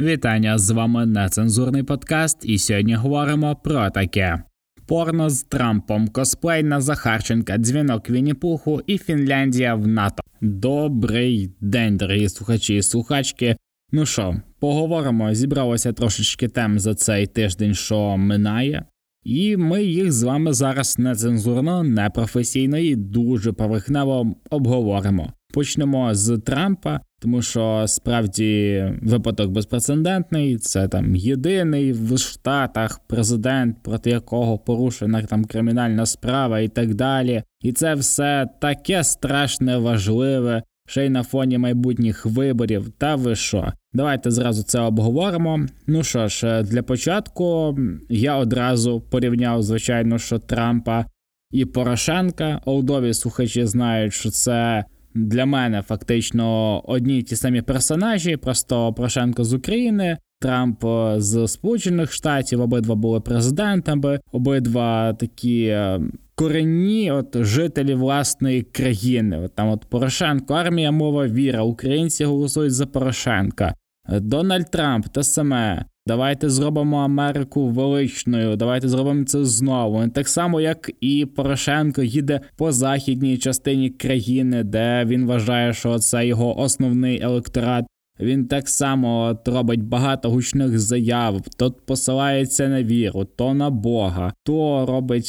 Вітання, з вами Нецензурний Подкаст, і сьогодні говоримо про таке. Порно з Трампом, косплей на Захарченка, дзвінок Вінні-Пуху і Фінляндія в НАТО. Добрий день, дорогі слухачі і слухачки. Ну що, поговоримо, зібралося трошечки тем за цей тиждень, що минає. І ми їх з вами зараз нецензурно, непрофесійно і дуже поверхнево обговоримо. Почнемо з Трампа, тому що справді випадок безпрецедентний, це там єдиний в Штатах президент, проти якого порушена там кримінальна справа і так далі. І це все таке страшне важливе, ще й на фоні майбутніх виборів, та ви що? Давайте зразу це обговоримо. Ну що ж, для початку я одразу порівняв, звичайно, що Трампа і Порошенка. Олдові слухачі знають, що це для мене фактично одні й ті самі персонажі, просто Порошенко з України, Трамп з Сполучених Штатів, обидва були президентами, обидва такі корінні жителі власної країни. Там Порошенко, армія, мова, віра, українці голосують за Порошенка. Дональд Трамп те саме. Давайте зробимо Америку величною, давайте зробимо це знову. Так само, як і Порошенко їде по західній частині країни, де він вважає, що це його основний електорат. Він так само робить багато гучних заяв, то посилається на віру, то на Бога, то робить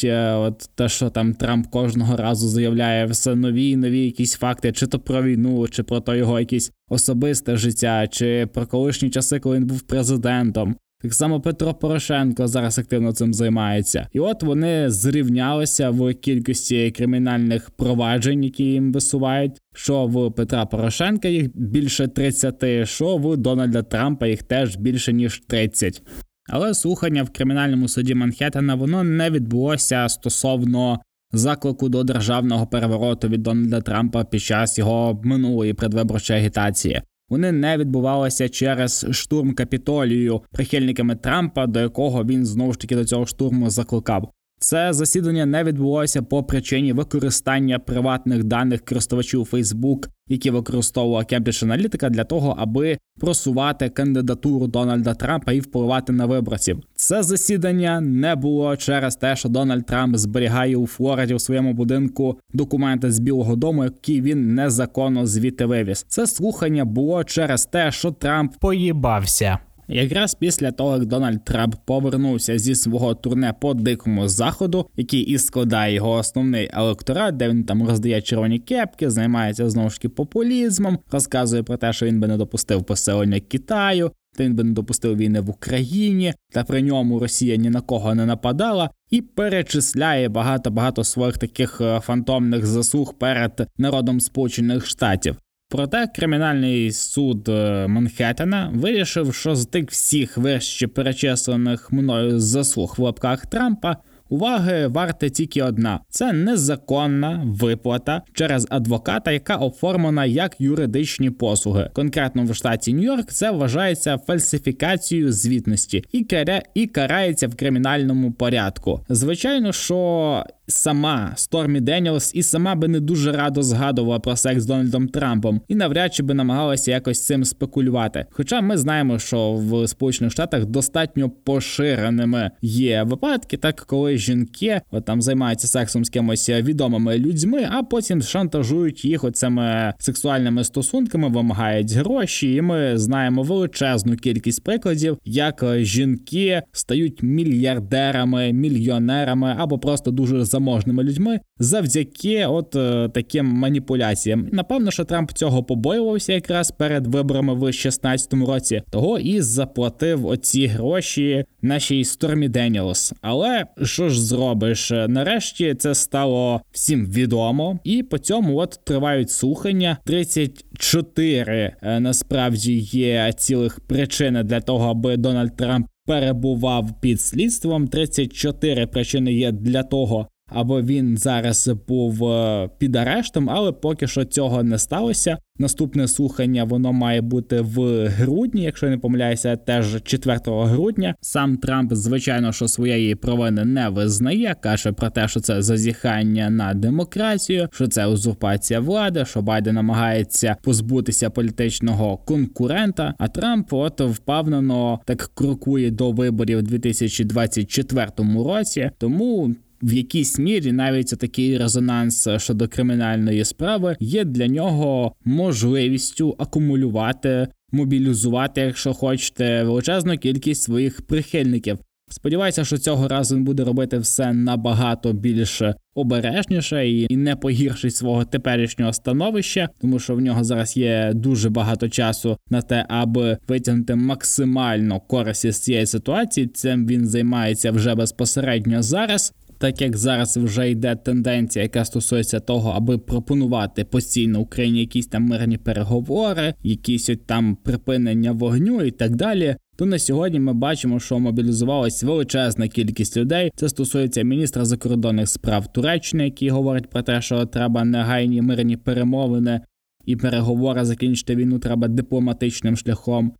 те, що там Трамп кожного разу заявляє все нові і нові якісь факти, чи то про війну, чи про то його якісь особисте життя, чи про колишні часи, коли він був президентом. Так само Петро Порошенко зараз активно цим займається. І от вони зрівнялися в кількості кримінальних проваджень, які їм висувають. Що в Петра Порошенка їх більше 30, що в Дональда Трампа їх теж більше, ніж 30. Але слухання в кримінальному суді Манхеттена, воно не відбулося стосовно заклику до державного перевороту від Дональда Трампа під час його минулої предвиборчої агітації. Вони не відбувалися через штурм Капітолію прихильниками Трампа, до якого він знову ж таки до цього штурму закликав. Це засідання не відбулося по причині використання приватних даних користувачів Facebook, які використовувала Cambridge Analytica для того, аби просувати кандидатуру Дональда Трампа і впливати на виборців. Це засідання не було через те, що Дональд Трамп зберігає у Флориді в своєму будинку документи з Білого дому, які він незаконно звідти вивіз. Це слухання було через те, що Трамп поїбався. Якраз після того, як Дональд Трамп повернувся зі свого турне по Дикому Заходу, який і складає його основний електорат, де він там роздає червоні кепки, займається знову ж таки популізмом, розказує про те, що він би не допустив посилення Китаю, та він би не допустив війни в Україні, та при ньому Росія ні на кого не нападала, і перечисляє багато своїх таких фантомних заслуг перед народом Сполучених Штатів. Проте кримінальний суд Манхеттена вирішив, що з тих всіх вище перечислених мною заслуг в лапках Трампа уваги варте тільки одна – це незаконна виплата через адвоката, яка оформлена як юридичні послуги. Конкретно в штаті Нью-Йорк це вважається фальсифікацією звітності і карається в кримінальному порядку. Звичайно, що сама Стормі Деніелс і сама би не дуже радо згадувала про секс з Дональдом Трампом і навряд чи би намагалася якось цим спекулювати. Хоча ми знаємо, що в Сполучених Штатах достатньо поширеними є випадки, так коли жінки там займаються сексом з кимось відомими людьми, а потім шантажують їх оцими сексуальними стосунками, вимагають гроші, і ми знаємо величезну кількість прикладів, як жінки стають мільярдерами, мільйонерами або просто дуже заможними людьми завдяки таким маніпуляціям. Напевно, що Трамп цього побоювався якраз перед виборами в 2016 році, того і заплатив оці гроші нашій Стормі Деніелс. Але що ж зробиш? Нарешті це стало всім відомо, і по цьому тривають слухання. 34 насправді є цілих причини для того, аби Дональд Трамп перебував під слідством. 34 причини є для того, або він зараз був під арештом, але поки що цього не сталося. Наступне слухання, воно має бути в грудні, якщо я не помиляюся, теж 4 грудня. Сам Трамп, звичайно, що своєї провини не визнає, каже про те, що це зазіхання на демократію, що це узурпація влади, що Байден намагається позбутися політичного конкурента, а Трамп от впевнено так крокує до виборів у 2024 році, тому... В якійсь мірі навіть такий резонанс щодо кримінальної справи є для нього можливістю акумулювати, мобілізувати, якщо хочете, величезну кількість своїх прихильників. Сподіваюся, що цього разу він буде робити все набагато більш обережніше і не погіршить свого теперішнього становища, тому що в нього зараз є дуже багато часу на те, аби витягнути максимально користь із цієї ситуації. Цим він займається вже безпосередньо зараз. Так як зараз вже йде тенденція, яка стосується того, аби пропонувати постійно Україні якісь там мирні переговори, якісь от там припинення вогню і так далі, то на сьогодні ми бачимо, що мобілізувалась величезна кількість людей. Це стосується міністра закордонних справ Туреччини, який говорить про те, що треба негайні мирні перемовини і переговори, закінчити війну треба дипломатичним шляхом.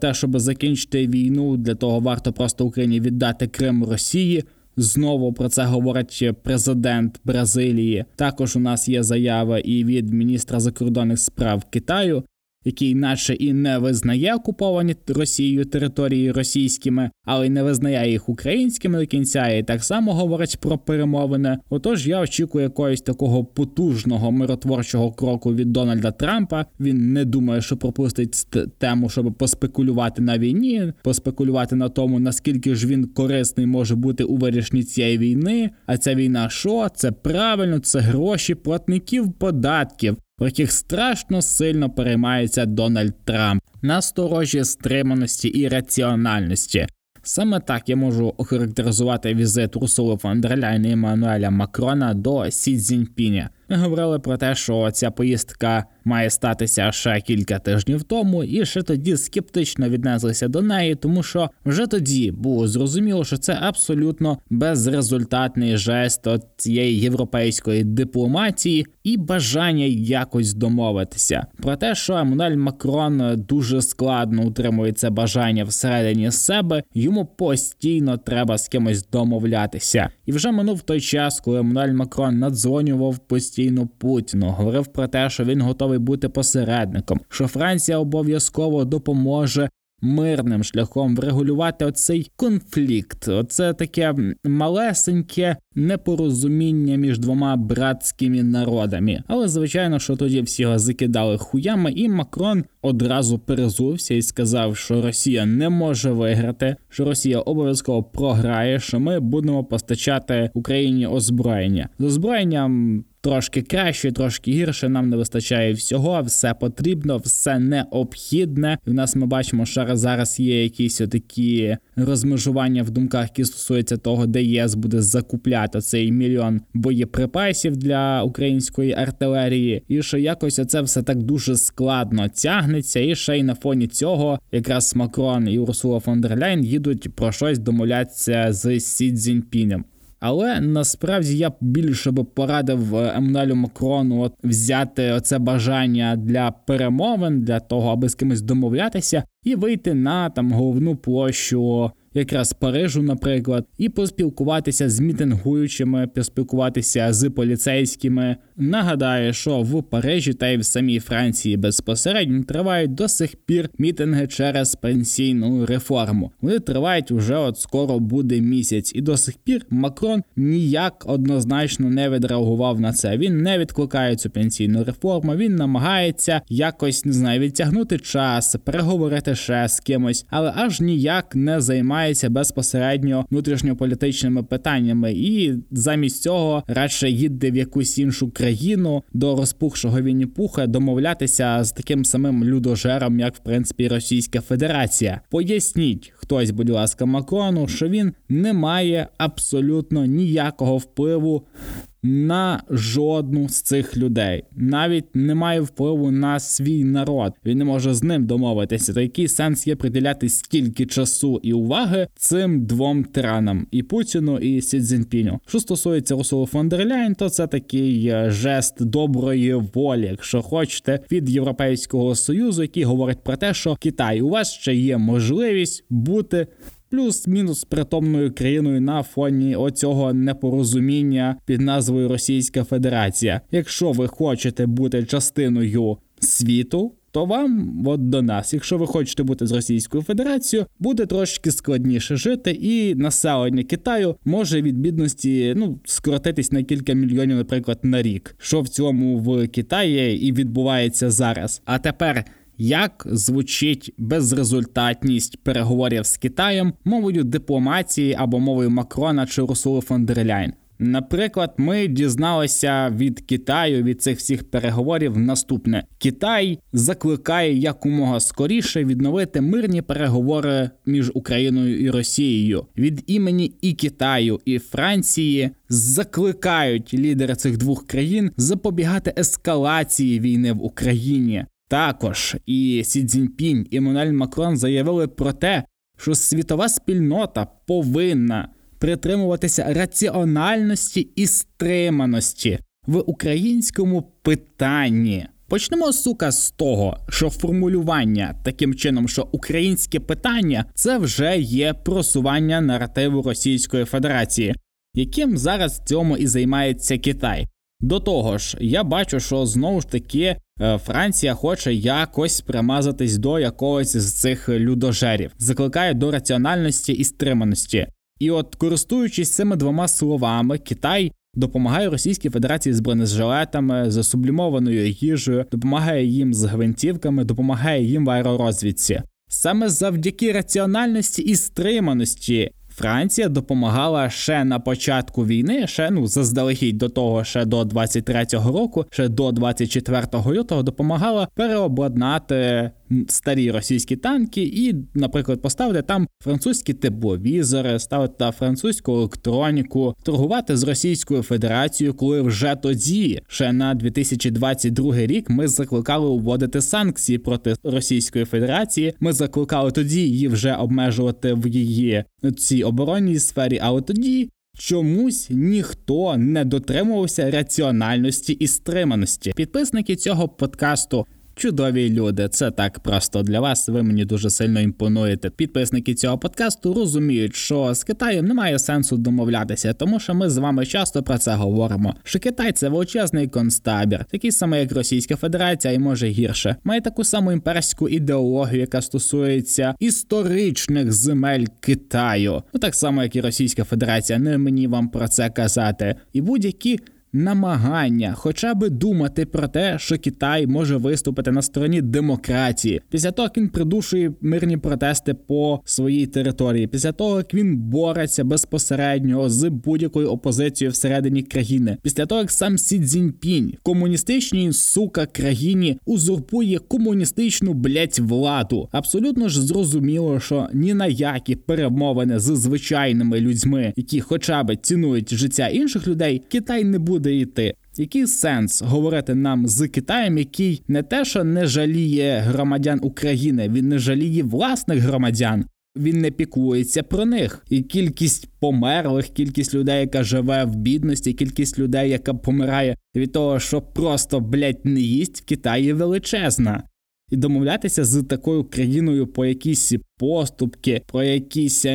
Те, щоб закінчити війну, для того варто просто Україні віддати Крим Росії. Знову про це говорить президент Бразилії. Також у нас є заява і від міністра закордонних справ Китаю, який наче і не визнає окуповані Росією території російськими, але й не визнає їх українськими до кінця, і так само говорить про перемовини. Отож, я очікую якогось такого потужного миротворчого кроку від Дональда Трампа. Він не думає, що пропустить тему, щоб поспекулювати на війні, поспекулювати на тому, наскільки ж він корисний може бути у вирішенні цієї війни. А ця війна що? Це правильно, це гроші платників податків, про яких страшно сильно переймається Дональд Трамп. На сторожі стриманості і раціональності. Саме так я можу охарактеризувати візит Урсули фон дер Ляйн і Еммануеля Макрона до Сі Цзіньпіня. Ми говорили про те, що ця поїздка має статися ще кілька тижнів тому, і ще тоді скептично віднеслися до неї, тому що вже тоді було зрозуміло, що це абсолютно безрезультатний жест от цієї європейської дипломатії і бажання якось домовитися. Про те, що Еммануель Макрон дуже складно утримує це бажання всередині себе, йому постійно треба з кимось домовлятися. І вже минув той час, коли Еммануель Макрон надзвонював постійно Путіну, говорив про те, що він готовий бути посередником, що Франція обов'язково допоможе мирним шляхом врегулювати оцей конфлікт. Оце таке малесеньке непорозуміння між двома братськими народами. Але, звичайно, що тоді всі його закидали хуями, і Макрон одразу перезувся і сказав, що Росія не може виграти, що Росія обов'язково програє, що ми будемо постачати Україні озброєння. З озброєнням трошки краще, трошки гірше, нам не вистачає всього, все потрібно, все необхідне. І в нас ми бачимо, що зараз є якісь такі розмежування в думках, які стосуються того, де ЄС буде закупляти цей 1 мільйон боєприпасів для української артилерії. І що якось це все так дуже складно тягнеться. І ще й на фоні цього якраз Макрон і Урсула фон дер Ляйн їдуть про щось домовлятися з Сі Цзіньпінем. Але насправді я більше би порадив Еммануелю Макрону взяти оце бажання для перемовин, для того, аби з кимось домовлятися, і вийти на там головну площу якраз Парижу, наприклад, і поспілкуватися з мітингуючими, поспілкуватися з поліцейськими. Нагадаю, що в Парижі та й в самій Франції безпосередньо тривають до сих пір мітинги через пенсійну реформу. Вони тривають уже скоро буде місяць. І до сих пір Макрон ніяк однозначно не відреагував на це. Він не відкликає цю пенсійну реформу, він намагається якось, не знаю, відтягнути час, переговорити ще з кимось, але аж ніяк не займає безпосередньо внутрішньополітичними питаннями і замість цього радше їде в якусь іншу країну до розпухшого Вінні-Пуха домовлятися з таким самим людожером, як в принципі Російська Федерація. Поясніть хтось, будь ласка, Макрону, що він не має абсолютно ніякого впливу на жодну з цих людей. Навіть не має впливу на свій народ. Він не може з ним домовитися. То який сенс є приділяти скільки часу і уваги цим двом тиранам? І Путіну, і Сі Цзіньпіню. Що стосується Урсули фон дер Ляєн, то це такий жест доброї волі, якщо хочете, від Європейського Союзу, який говорить про те, що Китай, у вас ще є можливість бути плюс-мінус притомною країною на фоні оцього непорозуміння під назвою Російська Федерація. Якщо ви хочете бути частиною світу, то вам, от до нас, якщо ви хочете бути з Російською Федерацією, буде трошки складніше жити, і населення Китаю може від бідності, скоротитись на кілька мільйонів, наприклад, на рік. Що в цьому в Китаї і відбувається зараз. А тепер, як звучить безрезультатність переговорів з Китаєм мовою дипломатії або мовою Макрона чи Урсули фон дер Ляєн? Наприклад, ми дізналися від Китаю, від цих всіх переговорів наступне. Китай закликає якомога скоріше відновити мирні переговори між Україною і Росією. Від імені і Китаю, і Франції закликають лідери цих двох країн запобігати ескалації війни в Україні. Також і Сі Цзіньпінь, і Еммануель Макрон заявили про те, що світова спільнота повинна притримуватися раціональності і стриманості в українському питанні. Почнемо, з того, що формулювання таким чином, що українське питання – це вже є просування наративу Російської Федерації, яким зараз в цьому і займається Китай. До того ж, я бачу, що знову ж таки Франція хоче якось примазатись до якогось з цих людожерів. Закликає до раціональності і стриманості. І от, користуючись цими двома словами, Китай допомагає Російській Федерації з бронежилетами, з сублімованою їжею, допомагає їм з гвинтівками, допомагає їм в аеророзвідці. Саме завдяки раціональності і стриманості Франція допомагала ще на початку війни, заздалегідь до того, ще до 23-го року, ще до 24 лютого допомагала переобладнати старі російські танки і, наприклад, поставити там французькі тепловізори, ставити там французьку електроніку, торгувати з Російською Федерацією, коли вже тоді, ще на 2022 рік, ми закликали вводити санкції проти Російської Федерації. Ми закликали тоді її вже обмежувати в її цій оборонній сфері, але тоді чомусь ніхто не дотримувався раціональності і стриманості. Підписники цього подкасту чудові люди, це так просто для вас, ви мені дуже сильно імпонуєте. Підписники цього подкасту розуміють, що з Китаєм немає сенсу домовлятися, тому що ми з вами часто про це говоримо. Що Китай – це величезний концтабір, такий самий, як Російська Федерація, і може гірше. Має таку саму імперську ідеологію, яка стосується історичних земель Китаю. Так само, як і Російська Федерація, не мені вам про це казати. І будь-які намагання хоча би думати про те, що Китай може виступити на стороні демократії. Після того, як він придушує мирні протести по своїй території, після того, як він бореться безпосередньо з будь-якою опозицією всередині країни, після того, як сам Сі Цзіньпінь в комуністичній, країні узурпує комуністичну, владу. Абсолютно ж зрозуміло, що ні на які перемовини з звичайними людьми, які хоча б цінують життя інших людей, Китай не буде йти. Який сенс говорити нам з Китаєм, який не те, що не жаліє громадян України, він не жаліє власних громадян, він не піклується про них. І кількість померлих, кількість людей, яка живе в бідності, кількість людей, яка помирає від того, що просто, не їсть, в Китаї величезна. І домовлятися з такою країною по якісь поступки, про якісь,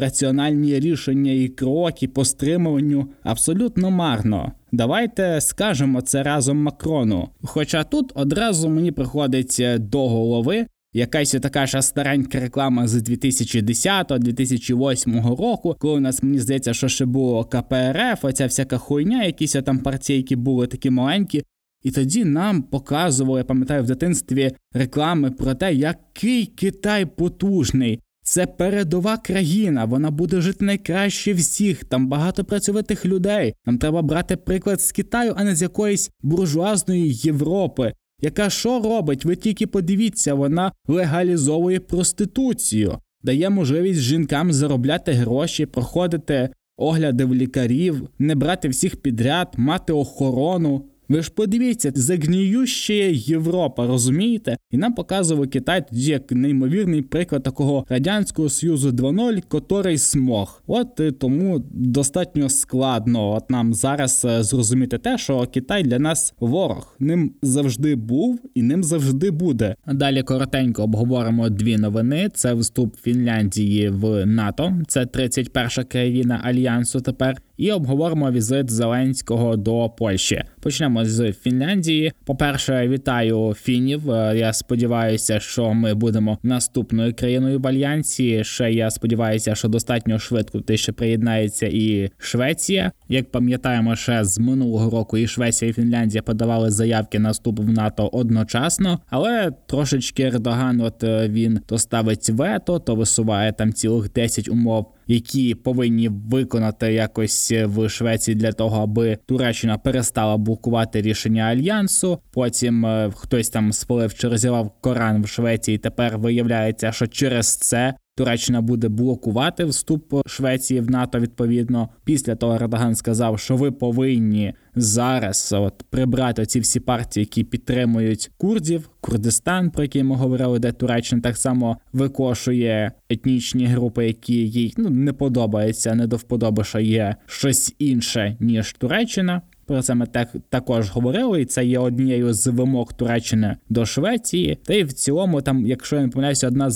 раціональні рішення і кроки по стримуванню абсолютно марно. Давайте скажемо це разом Макрону. Хоча тут одразу мені приходить до голови якась така ж старенька реклама з 2010-2008 року, коли у нас, мені здається, що ще було КПРФ, оця всяка хуйня, якісь там партійки були такі маленькі. І тоді нам показували, я пам'ятаю, в дитинстві реклами про те, який Китай потужний. Це передова країна, вона буде жити найкраще всіх, там багато працьовитих людей. Нам треба брати приклад з Китаю, а не з якоїсь буржуазної Європи. Яка що робить? Ви тільки подивіться, вона легалізовує проституцію. Дає можливість жінкам заробляти гроші, проходити огляди в лікарів, не брати всіх підряд, мати охорону. Ви ж подивіться, загніющає Європа, розумієте? І нам показував Китай тоді як неймовірний приклад такого Радянського Союзу 2.0, котрий смог. От тому достатньо складно от нам зараз зрозуміти те, що Китай для нас ворог. Ним завжди був і ним завжди буде. Далі коротенько обговоримо дві новини. Це вступ Фінляндії в НАТО. Це 31-ша країна Альянсу тепер. І обговоримо візит Зеленського до Польщі. Почнемо з Фінляндії. По-перше, вітаю фінів. Я сподіваюся, що ми будемо наступною країною в Альянсі. Ще я сподіваюся, що достатньо швидко ти ще приєднається і Швеція. Як пам'ятаємо, ще з минулого року і Швеція, і Фінляндія подавали заявки на вступ в НАТО одночасно. Але трошечки Ердоган, от він то ставить вето, то висуває там цілих 10 умов, які повинні виконати якось в Швеції для того, аби Туреччина перестала блокувати рішення Альянсу. Потім хтось там спалив чи розірвав Коран в Швеції, тепер виявляється, що через це Туреччина буде блокувати вступ Швеції в НАТО, відповідно. Після того Ердоган сказав, що ви повинні зараз от прибрати ці всі партії, які підтримують курдів. Курдистан, про який ми говорили, де Туреччина так само викошує етнічні групи, які їй не подобаються, не до вподоби, що є щось інше, ніж Туреччина. Про це ми також говорили, і це є однією з вимог Туреччини до Швеції. Та й в цілому, там, якщо я не помиляюся, одна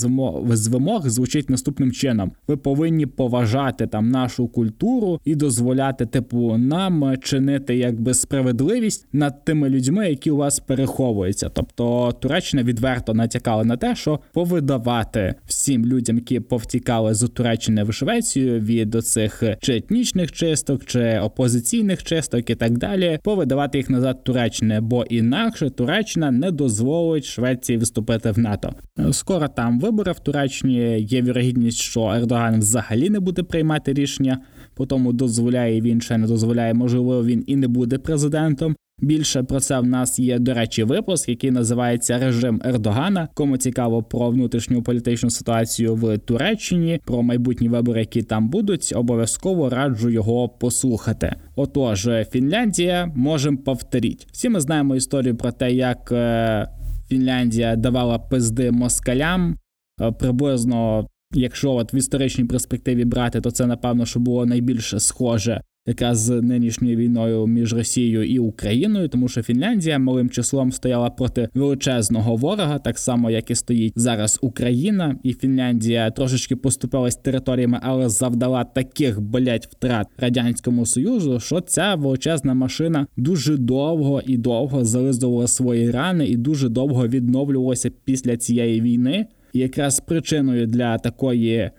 з вимог звучить наступним чином. Ви повинні поважати там нашу культуру і дозволяти нам чинити справедливість над тими людьми, які у вас переховуються. Тобто Туреччина відверто натякала на те, що повидавати всім людям, які повтікали з Туреччини в Швецію від цих чи етнічних чисток, чи опозиційних чисток і так далі. Далі повидавати їх назад Туреччині, бо інакше Туреччина не дозволить Швеції вступити в НАТО. Скоро там вибори в Туреччині, є вірогідність, що Ердоган взагалі не буде приймати рішення, потім дозволяє він, ще не дозволяє, можливо, він і не буде президентом. Більше про це в нас є, до речі, випуск, який називається «Режим Ердогана». Кому цікаво про внутрішню політичну ситуацію в Туреччині, про майбутні вибори, які там будуть, обов'язково раджу його послухати. Отож, Фінляндія, можемо повторити. Всі ми знаємо історію про те, як Фінляндія давала пизди москалям, приблизно, якщо от в історичній перспективі брати, то це, напевно, що було найбільше схоже якраз з нинішньою війною між Росією і Україною, тому що Фінляндія малим числом стояла проти величезного ворога, так само, як і стоїть зараз Україна, і Фінляндія трошечки поступилась територіями, але завдала таких, втрат Радянському Союзу, що ця величезна машина дуже довго і довго зализувала свої рани і дуже довго відновлювалася після цієї війни. І якраз причиною для такої,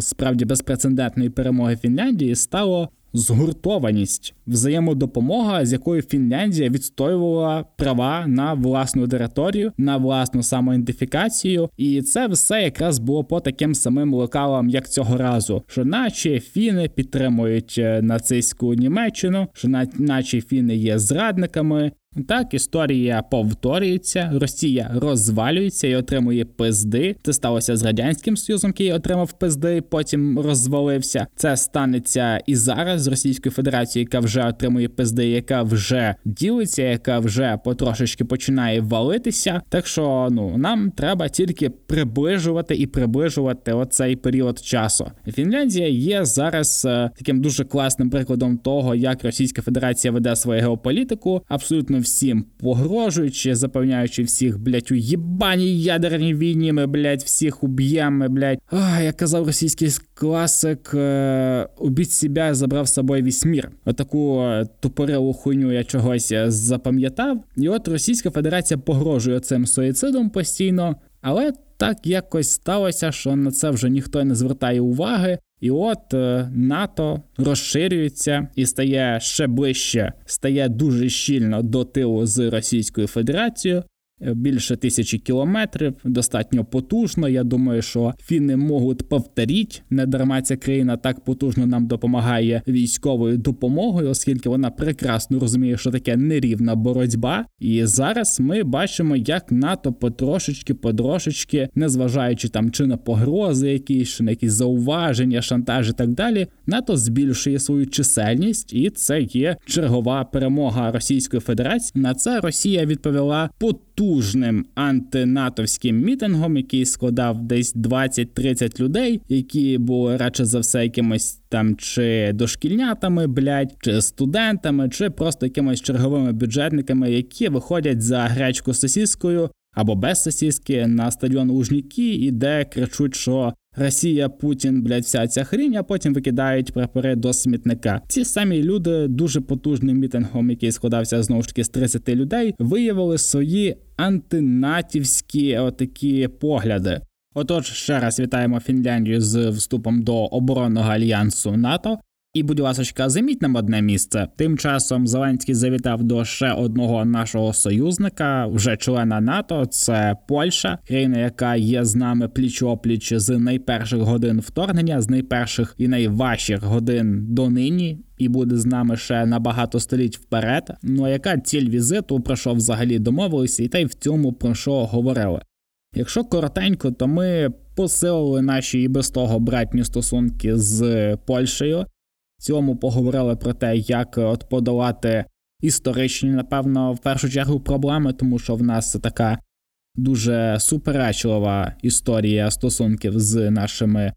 справді безпрецедентної перемоги Фінляндії стало згуртованість, взаємодопомога, з якою Фінляндія відстоювала права на власну територію, на власну самоідентифікацію. І це все якраз було по таким самим лекалам, як цього разу. Що наче фіни підтримують нацистську Німеччину, що наче фіни є зрадниками. Так, історія повторюється, Росія розвалюється і отримує пизди. Це сталося з Радянським Союзом, який отримав пизди, потім розвалився. Це станеться і зараз з Російською Федерацією, яка вже отримує пизди, яка вже ділиться, яка вже потрошечки починає валитися. Так що, нам треба тільки приближувати і приближувати оцей період часу. Фінляндія є зараз таким дуже класним прикладом того, як Російська Федерація веде свою геополітику, абсолютно всім погрожуючи, запевняючи всіх, у єбаній ядерній війні, ми, всіх уб'ємо, Як казав російський класик, убіть себе, забрав з собою весь мір. Отаку тупорилу хуйню я чогось запам'ятав. І от Російська Федерація погрожує цим суїцидом постійно, але так якось сталося, що на це вже ніхто не звертає уваги. І от НАТО розширюється і стає ще ближче, стає дуже щільно до тилу з Російською Федерацією. більше 1000 кілометрів, достатньо потужно. Я думаю, що фіни можуть повторити. Не дарма ця країна так потужно нам допомагає військовою допомогою, оскільки вона прекрасно розуміє, що таке нерівна боротьба. І зараз ми бачимо, як НАТО потрошечки, незважаючи там чи на погрози якісь, чи на якісь зауваження, шантаж і так далі, НАТО збільшує свою чисельність, і це є чергова перемога Російської Федерації. На це Росія відповіла потужним антинатовським мітингом, який складав десь 20-30 людей, які були радше за все якимось там чи дошкільнятами, чи студентами, чи просто якимось черговими бюджетниками, які виходять за гречку з сосіскою або без сосіски на стадіон Лужніки, і де кричуть, що Росія, Путін, вся ця хрінь, а потім викидають прапори до смітника. Ці самі люди дуже потужним мітингом, який складався знову ж таки з 30 людей, виявили свої антинатівські отакі погляди. Отож, ще раз вітаємо Фінляндію з вступом до оборонного альянсу НАТО. І, будь ласочка, займіть нам одне місце. Тим часом Зеленський завітав до ще одного нашого союзника, вже члена НАТО, це Польща, країна, яка є з нами пліч-опліч з найперших годин вторгнення, з найперших і найважчих годин донині, і буде з нами ще на багато століть вперед. Ну а яка ціль візиту, про що взагалі домовилися, і та й в цьому про що говорили? Якщо коротенько, то ми посилили наші і без того братні стосунки з Польщею. В цьому поговорили про те, як от подолати історичні, напевно, в першу чергу проблеми, тому що в нас така дуже суперечлива історія стосунків з нашими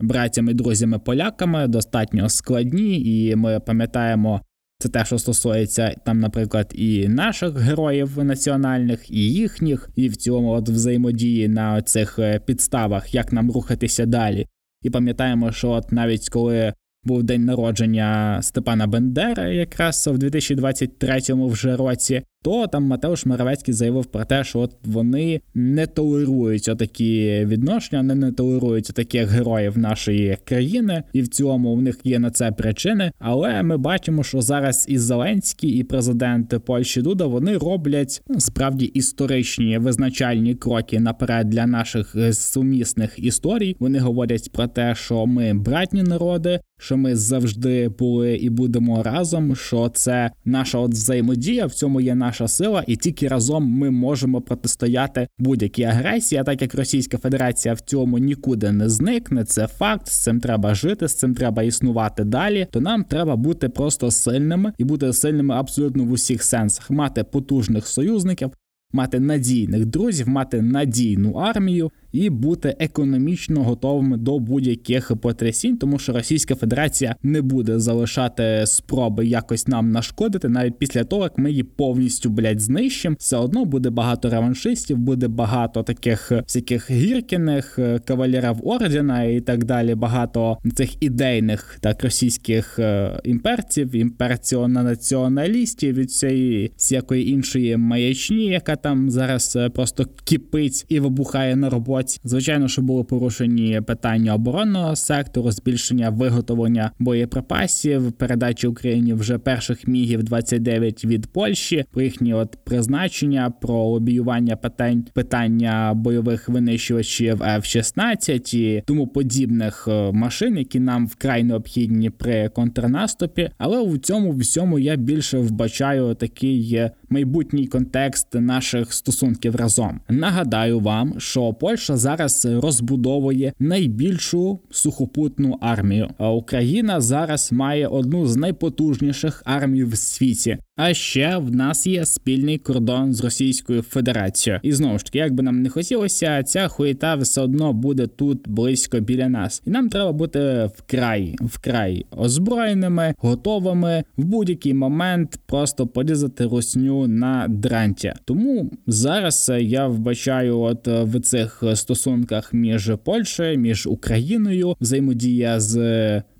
братями, друзями, поляками, достатньо складні, і ми пам'ятаємо це те, що стосується там, наприклад, і наших героїв національних, і їхніх, і в цьому от взаємодії на цих підставах, як нам рухатися далі. І пам'ятаємо, що от навіть коли був день народження Степана Бендери якраз в 2023 вже році, то там Матеуш Моравецький заявив про те, що от вони не толерують отакі відношення, вони не толерують таких героїв нашої країни, і в цьому в них є на це причини. Але ми бачимо, що зараз і Зеленський, і президент Польщі Дуда, вони роблять справді історичні визначальні кроки наперед для наших сумісних історій. Вони говорять про те, що ми братні народи, що ми завжди були і будемо разом, що це наша от взаємодія, в цьому є наша сила, і тільки разом ми можемо протистояти будь-якій агресії, а так як Російська Федерація в цьому нікуди не зникне, це факт, з цим треба жити, з цим треба існувати далі, то нам треба бути просто сильними, і бути сильними абсолютно в усіх сенсах, мати потужних союзників, мати надійних друзів, мати надійну армію і бути економічно готовими до будь-яких потрясінь, тому що Російська Федерація не буде залишати спроби якось нам нашкодити, навіть після того, як ми її повністю, знищимо. Все одно буде багато реваншистів, буде багато таких всяких гіркіних, кавалерів ордена і так далі, багато цих ідейних так російських імперців, імперціонаціоналістів від цієї всякої іншої маячні, яка там зараз просто кипить і вибухає на роботі. Звичайно, що були порушені питання оборонного сектору, збільшення виготовлення боєприпасів, передачі Україні вже перших мігів 29 від Польщі, про їхні от призначення, про лобіювання питання бойових винищувачів F-16 і тому подібних машин, які нам вкрай необхідні при контрнаступі. Але у цьому всьому я більше вбачаю такий майбутній контекст наших стосунків разом. Нагадаю вам, що Польща зараз розбудовує найбільшу сухопутну армію, а Україна зараз має одну з найпотужніших армій в світі. А ще в нас є спільний кордон з Російською Федерацією. І знову ж таки, як би нам не хотілося, ця хуєта все одно буде тут близько біля нас. І нам треба бути вкрай озброєними, готовими в будь-який момент просто порізати русню на дранті. Тому зараз я вбачаю от в цих стосунках між Польщею, між Україною, взаємодія з,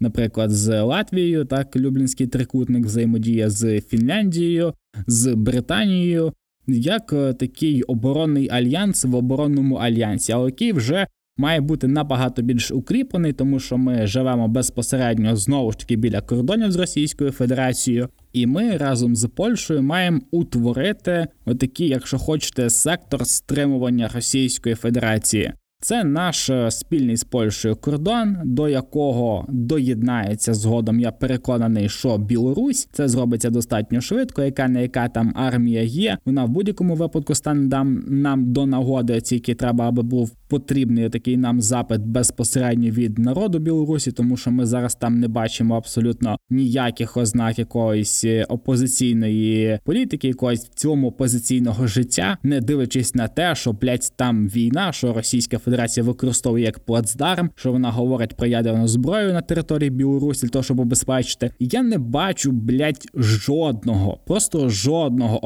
наприклад, з Латвією, так, Люблінський трикутник, взаємодія з Фінляндією, з Британією, як такий оборонний альянс в оборонному альянсі, але який вже має бути набагато більш укріплений, тому що ми живемо безпосередньо знову ж таки біля кордонів з Російською Федерацією. І ми разом з Польщею маємо утворити отакий, якщо хочете, сектор стримування Російської Федерації. Це наш спільний з Польщею кордон, до якого доєднається згодом, я переконаний, що Білорусь. Це зробиться достатньо швидко, яка там армія є. Вона в будь-якому випадку стане нам до нагоди, тільки треба, аби був потрібний такий нам запит безпосередньо від народу Білорусі, тому що ми зараз там не бачимо абсолютно ніяких ознак якоїсь опозиційної політики, якогось в цілому опозиційного життя, не дивлячись на те, що, блядь, там війна, що Російська Федерація використовує як плацдарм, що вона говорить про ядерну зброю на території Білорусі, то, щоб обезпечити. Я не бачу, блядь, жодного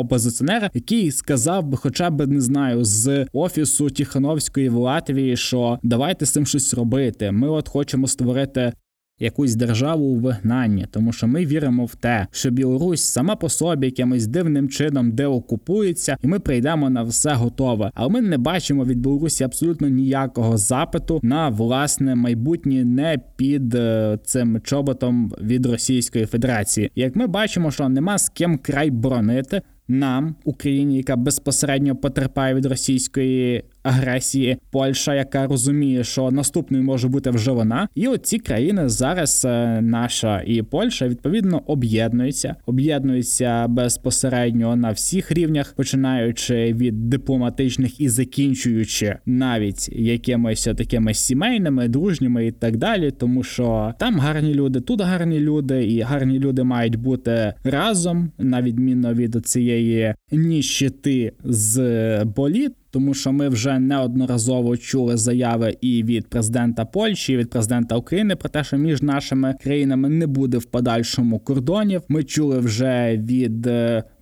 опозиціонера, який сказав би хоча б, не знаю, з офісу Тихановської в Латвії, що давайте з цим щось робити, ми от хочемо створити якусь державу у вигнанні, тому що ми віримо в те, що Білорусь сама по собі якимось дивним чином деокупується, і ми прийдемо на все готове. Але ми не бачимо від Білорусі абсолютно ніякого запиту на власне майбутнє не під цим чоботом від Російської Федерації. Як ми бачимо, що нема з ким край боронити, нам, Україні, яка безпосередньо потерпає від російської агресії, Польща, яка розуміє, що наступною може бути вже вона, і оці країни зараз, наша і Польща, відповідно, об'єднуються безпосередньо на всіх рівнях, починаючи від дипломатичних і закінчуючи навіть якимись такими сімейними, дружніми і так далі, тому що там гарні люди, тут гарні люди, і гарні люди мають бути разом, на відміну від цієї ніщити з боліт. Тому що ми вже неодноразово чули заяви і від президента Польщі, і від президента України про те, що між нашими країнами не буде в подальшому кордонів. Ми чули вже від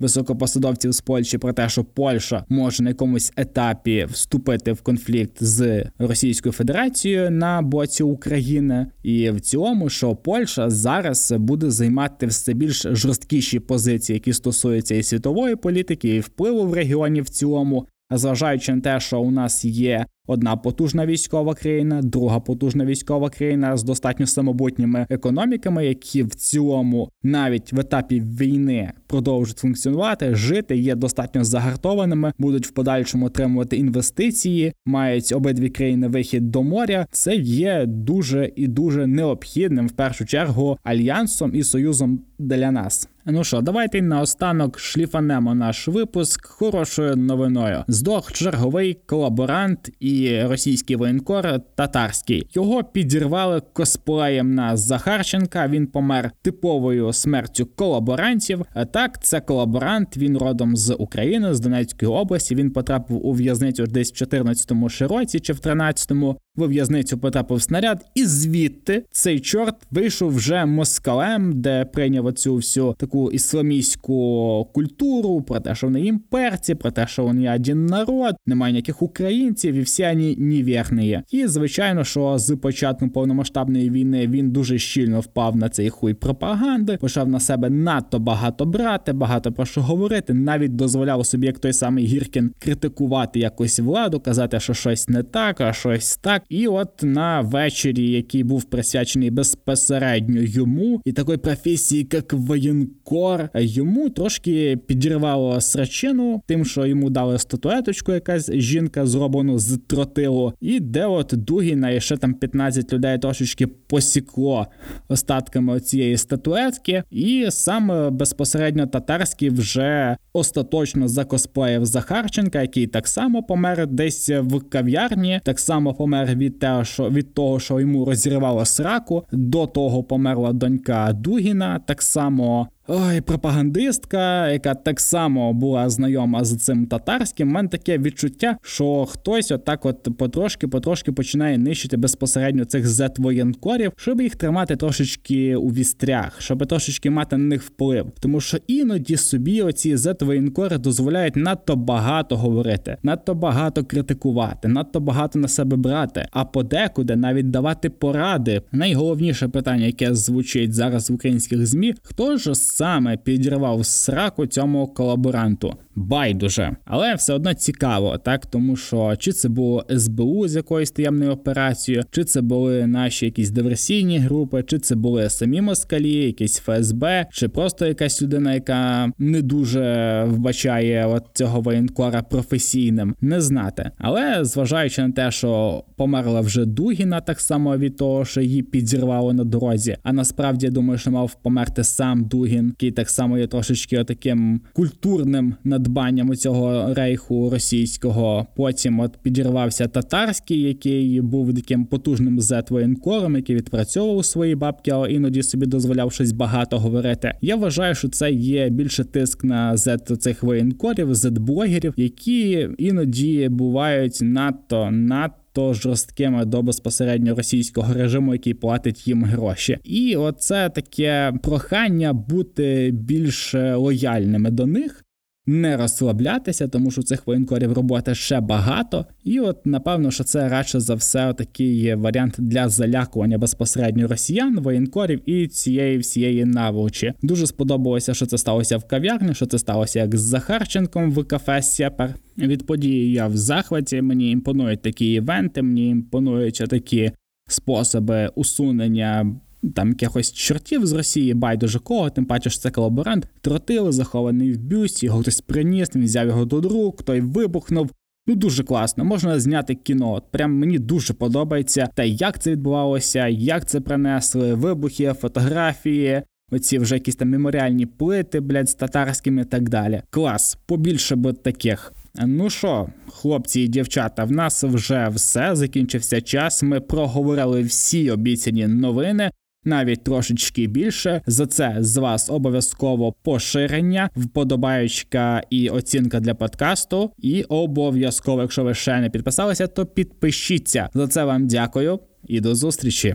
високопосадовців з Польщі про те, що Польща може на якомусь етапі вступити в конфлікт з Російською Федерацією на боці України. І в цілому, що Польща зараз буде займати все більш жорсткіші позиції, які стосуються і світової політики, і впливу в регіоні в цілому. Зважаючи на те, що у нас є одна потужна військова країна, друга потужна військова країна з достатньо самобутніми економіками, які в цілому навіть в етапі війни продовжують функціонувати, жити, є достатньо загартованими, будуть в подальшому отримувати інвестиції, мають обидві країни вихід до моря. Це є дуже і дуже необхідним, в першу чергу, альянсом і союзом для нас. Ну що, давайте наостанок шліфанемо наш випуск хорошою новиною. Здох черговий колаборант і російський воєнкор татарський. Його підірвали косплеєм на Захарченка, він помер типовою смертю колаборантів. Так, це колаборант, він родом з України, з Донецької області, він потрапив у в'язницю десь в 14-му році чи в 13-му. В в'язницю потрапив снаряд, і звідти цей чорт вийшов вже москалем, де прийняв оцю всю таку ісламістську культуру, про те, що вони імперці, про те, що вони один народ, немає ніяких українців, і всі вони невірні. І, звичайно, що з початком повномасштабної війни він дуже щільно впав на цей хуй пропаганди, почав на себе надто багато брати, багато про що говорити, навіть дозволяв собі, як той самий Гіркін, критикувати якусь владу, казати, що щось не так, а щось так. І от на вечорі, який був присвячений безпосередньо йому і такої професії, як воєнкор, йому трошки підірвало срачину тим, що йому дали статуеточку якась жінка, зроблену з тротилу, і де от Дугіна і ще там 15 людей трошечки посікло остатками цієї статуетки, і сам безпосередньо татарський вже остаточно закосплеїв Захарченка, який так само помер десь в кав'ярні, так само помер від того, що йому розірвало сраку, до того померла донька Дугіна, так само пропагандистка, яка так само була знайома з цим татарським. У мене таке відчуття, що хтось отак от потрошки починає нищити безпосередньо цих зет-воєнкорів, щоб їх тримати трошечки у вістрях, щоб трошечки мати на них вплив. Тому що іноді собі оці зет-воєнкори дозволяють надто багато говорити, надто багато критикувати, надто багато на себе брати, а подекуди навіть давати поради. Найголовніше питання, яке звучить зараз в українських ЗМІ, хто ж саме підірвав сраку цьому колаборанту. байдуже. Але все одно цікаво, так, тому що чи це було СБУ з якоюсь таємною операцією, чи це були наші якісь диверсійні групи, чи це були самі москалі, якісь ФСБ, чи просто якась людина, яка не дуже вбачає от цього воєнкора професійним, не знати. Але зважаючи на те, що померла вже Дугіна так само від того, що її підірвало на дорозі, а насправді, я думаю, що мав померти сам Дугін, який так само є трошечки отаким культурним надбанням у цього рейху російського. Потім от підірвався татарський, який був таким потужним зет-воєнкором, який відпрацьовував свої бабки, але іноді собі дозволяв щось багато говорити. Я вважаю, що це є більше тиск на зет-цих воєнкорів, зет-блогерів, які іноді бувають надто жорсткими до безпосередньо російського режиму, який платить їм гроші. І оце таке прохання бути більш лояльними до них, не розслаблятися, тому що цих воєнкорів роботи ще багато. І от, напевно, що це радше за все такий варіант для залякування безпосередньо росіян, воєнкорів і цієї всієї наволочі. Дуже сподобалося, що це сталося в кав'ярні, що це сталося як з Захарченком в кафе «Сєпар». Від події я в захваті, мені імпонують такі івенти, мені імпонують такі способи усунення там якихось чортів з Росії, байдуже кого, тим паче, що це колаборант, тротили, захований в бюсті, його хтось приніс, він взяв його до рук, той вибухнув. Ну, дуже класно, можна зняти кіно. От прям мені дуже подобається те, як це відбувалося, як це принесли, вибухи, фотографії, оці вже якісь там меморіальні плити, з татарськими і так далі. Клас, побільше би таких. Ну що, хлопці і дівчата, в нас вже все, закінчився час, ми проговорили всі обіцяні новини, навіть трошечки більше. За це з вас обов'язково поширення, вподобаючка і оцінка для подкасту. І обов'язково, якщо ви ще не підписалися, то підпишіться. За це вам дякую і до зустрічі.